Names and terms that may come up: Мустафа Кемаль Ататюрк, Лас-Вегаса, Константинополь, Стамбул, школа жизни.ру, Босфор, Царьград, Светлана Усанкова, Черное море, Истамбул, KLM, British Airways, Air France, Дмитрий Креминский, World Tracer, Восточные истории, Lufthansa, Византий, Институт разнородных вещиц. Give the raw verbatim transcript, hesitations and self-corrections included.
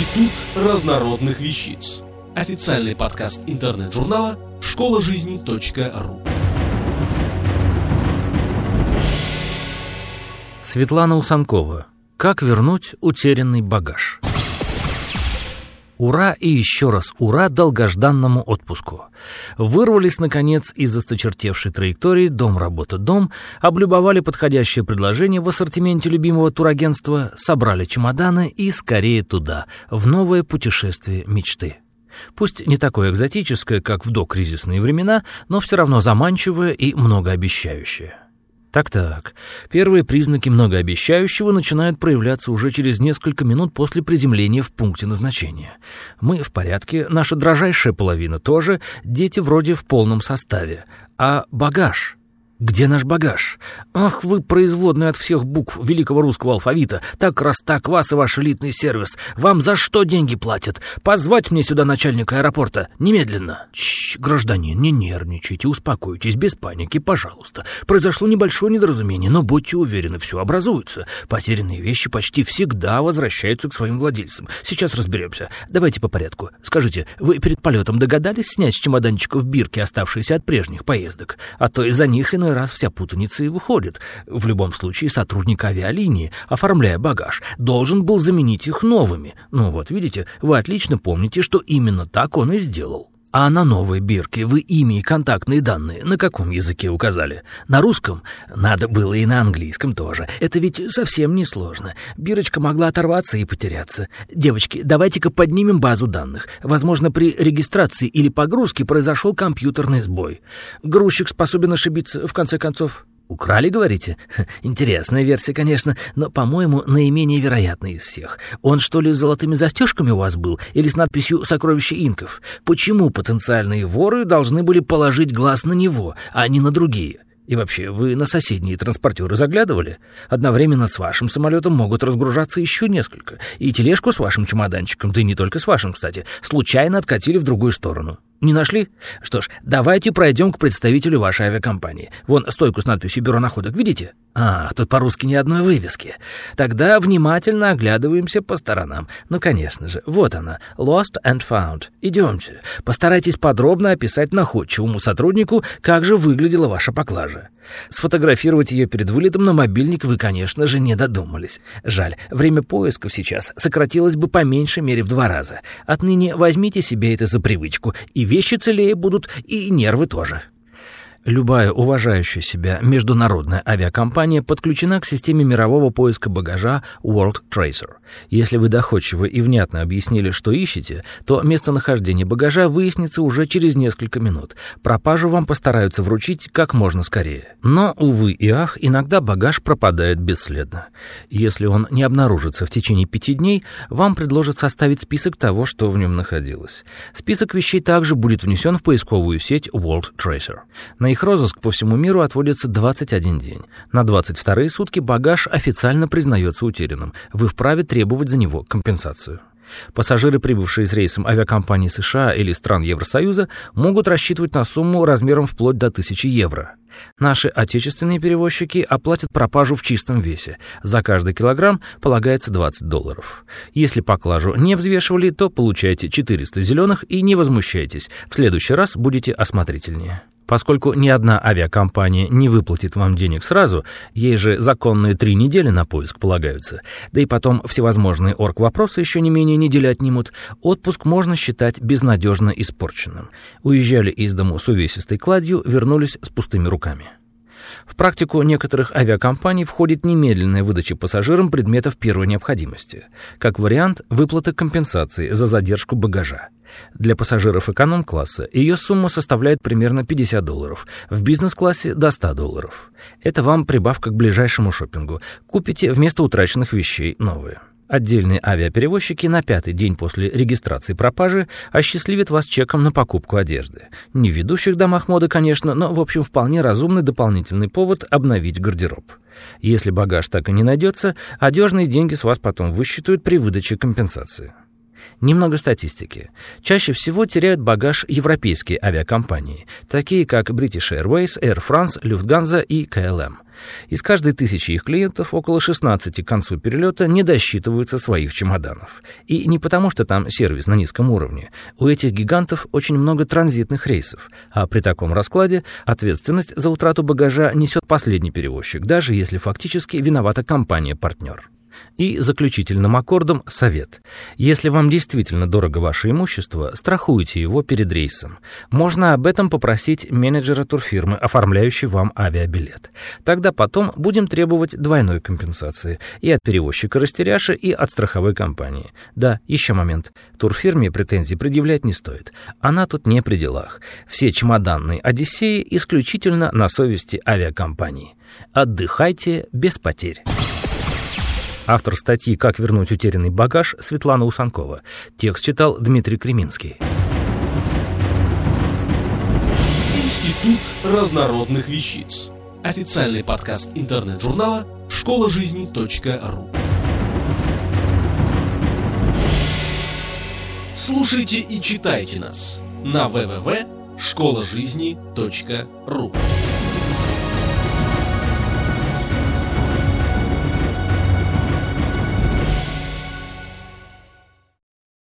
Институт разнородных вещиц. Официальный подкаст интернет-журнала «Школа жизни.ру». Светлана Усанкова. Как вернуть утерянный багаж? Ура и еще раз ура долгожданному отпуску. Вырвались, наконец, из осточертевшей траектории дом-работа-дом, облюбовали подходящее предложение в ассортименте любимого турагентства, собрали чемоданы и скорее туда, в новое путешествие мечты. Пусть не такое экзотическое, как в докризисные времена, но все равно заманчивое и многообещающее. Так-так, первые признаки многообещающего начинают проявляться уже через несколько минут после приземления в пункте назначения. Мы в порядке, наша дражайшая половина тоже, дети вроде в полном составе. А багаж? Где наш багаж? Ах вы, производные от всех букв великого русского алфавита, так раз так вас и ваш элитный сервис. Вам за что деньги платят? Позвать мне сюда начальника аэропорта немедленно. Чш, гражданин, не нервничайте, успокойтесь, без паники, пожалуйста. Произошло небольшое недоразумение, но будьте уверены, все образуется. Потерянные вещи почти всегда возвращаются к своим владельцам. Сейчас разберемся. Давайте по порядку. Скажите, вы перед полетом догадались снять с чемоданчиков бирки, оставшиеся от прежних поездок? А то из-за них иной раз вся путаница и выходит. В любом случае сотрудник авиалинии, оформляя багаж, должен был заменить их новыми. Ну вот, видите, вы отлично помните, что именно так он и сделал. А на новой бирке вы имя и контактные данные на каком языке указали? На русском? Надо было и на английском тоже. Это ведь совсем не сложно. Бирочка могла оторваться и потеряться. Девочки, давайте-ка поднимем базу данных. Возможно, при регистрации или погрузке произошел компьютерный сбой. Грузчик способен ошибиться, в конце концов. Украли, говорите? Интересная версия, конечно, но, по-моему, наименее вероятная из всех. Он, что ли, с золотыми застежками у вас был? Или с надписью «Сокровища инков»? Почему потенциальные воры должны были положить глаз на него, а не на другие? И вообще, вы на соседние транспортеры заглядывали? Одновременно с вашим самолетом могут разгружаться еще несколько. И тележку с вашим чемоданчиком, да и не только с вашим, кстати, случайно откатили в другую сторону. Не нашли? Что ж, давайте пройдем к представителю вашей авиакомпании. Вон стойку с надписью «Бюро находок», видите? А, тут по-русски ни одной вывески. Тогда внимательно оглядываемся по сторонам. Ну, конечно же, вот она, Lost and Found. Идемте. Постарайтесь подробно описать находчивому сотруднику, как же выглядела ваша поклажа. Сфотографировать ее перед вылетом на мобильник вы, конечно же, не додумались. Жаль, время поисков сейчас сократилось бы по меньшей мере в два раза. Отныне возьмите себе это за привычку, и вещи целее будут, и нервы тоже. Любая уважающая себя международная авиакомпания подключена к системе мирового поиска багажа World Tracer. Если вы доходчиво и внятно объяснили, что ищете, то местонахождение багажа выяснится уже через несколько минут. Пропажу вам постараются вручить как можно скорее. Но, увы и ах, иногда багаж пропадает бесследно. Если он не обнаружится в течение пяти дней, вам предложат составить список того, что в нем находилось. Список вещей также будет внесен в поисковую сеть World Tracer. Их розыск по всему миру отводится двадцать один день. На двадцать вторые сутки багаж официально признается утерянным. Вы вправе требовать за него компенсацию. Пассажиры, прибывшие с рейсом авиакомпаний США или стран Евросоюза, могут рассчитывать на сумму размером вплоть до тысячи евро. Наши отечественные перевозчики оплатят пропажу в чистом весе. За каждый килограмм полагается двадцать долларов. Если поклажу не взвешивали, то получаете четыреста зеленых и не возмущайтесь. В следующий раз будете осмотрительнее. Поскольку ни одна авиакомпания не выплатит вам денег сразу, ей же законные три недели на поиск полагаются, да и потом всевозможные орг-вопросы еще не менее недели отнимут, отпуск можно считать безнадежно испорченным. Уезжали из дому с увесистой кладью, вернулись с пустыми руками. В практику некоторых авиакомпаний входит немедленная выдача пассажирам предметов первой необходимости, как вариант выплаты компенсации за задержку багажа. Для пассажиров эконом-класса ее сумма составляет примерно пятьдесят долларов, в бизнес-классе до ста долларов. Это вам прибавка к ближайшему шопингу. Купите вместо утраченных вещей новые. Отдельные авиаперевозчики на пятый день после регистрации пропажи осчастливят вас чеком на покупку одежды. Не в ведущих домах моды, конечно, но, в общем, вполне разумный дополнительный повод обновить гардероб. Если багаж так и не найдется, одежные деньги с вас потом высчитают при выдаче компенсации. Немного статистики. Чаще всего теряют багаж европейские авиакомпании, такие как British Airways, Air France, Lufthansa и кей эл эм. Из каждой тысячи их клиентов около шестнадцати к концу перелета не досчитываются своих чемоданов. И не потому, что там сервис на низком уровне. У этих гигантов очень много транзитных рейсов, а при таком раскладе ответственность за утрату багажа несет последний перевозчик, даже если фактически виновата компания-партнер. И заключительным аккордом совет. Если вам действительно дорого ваше имущество, страхуйте его перед рейсом. Можно об этом попросить менеджера турфирмы, оформляющей вам авиабилет. Тогда потом будем требовать двойной компенсации и от перевозчика-растеряша, и от страховой компании. Да, еще момент. Турфирме претензий предъявлять не стоит. Она тут не при делах. Все чемоданные одиссеи исключительно на совести авиакомпании. Отдыхайте без потерь. Автор статьи «Как вернуть утерянный багаж» Светлана Усанкова. Текст читал Дмитрий Креминский. Институт разнородных вещиц. Официальный подкаст интернет-журнала «Школа жизни.ру». Слушайте и читайте нас на дабл ю дабл ю дабл ю точка школа жизни точка ру.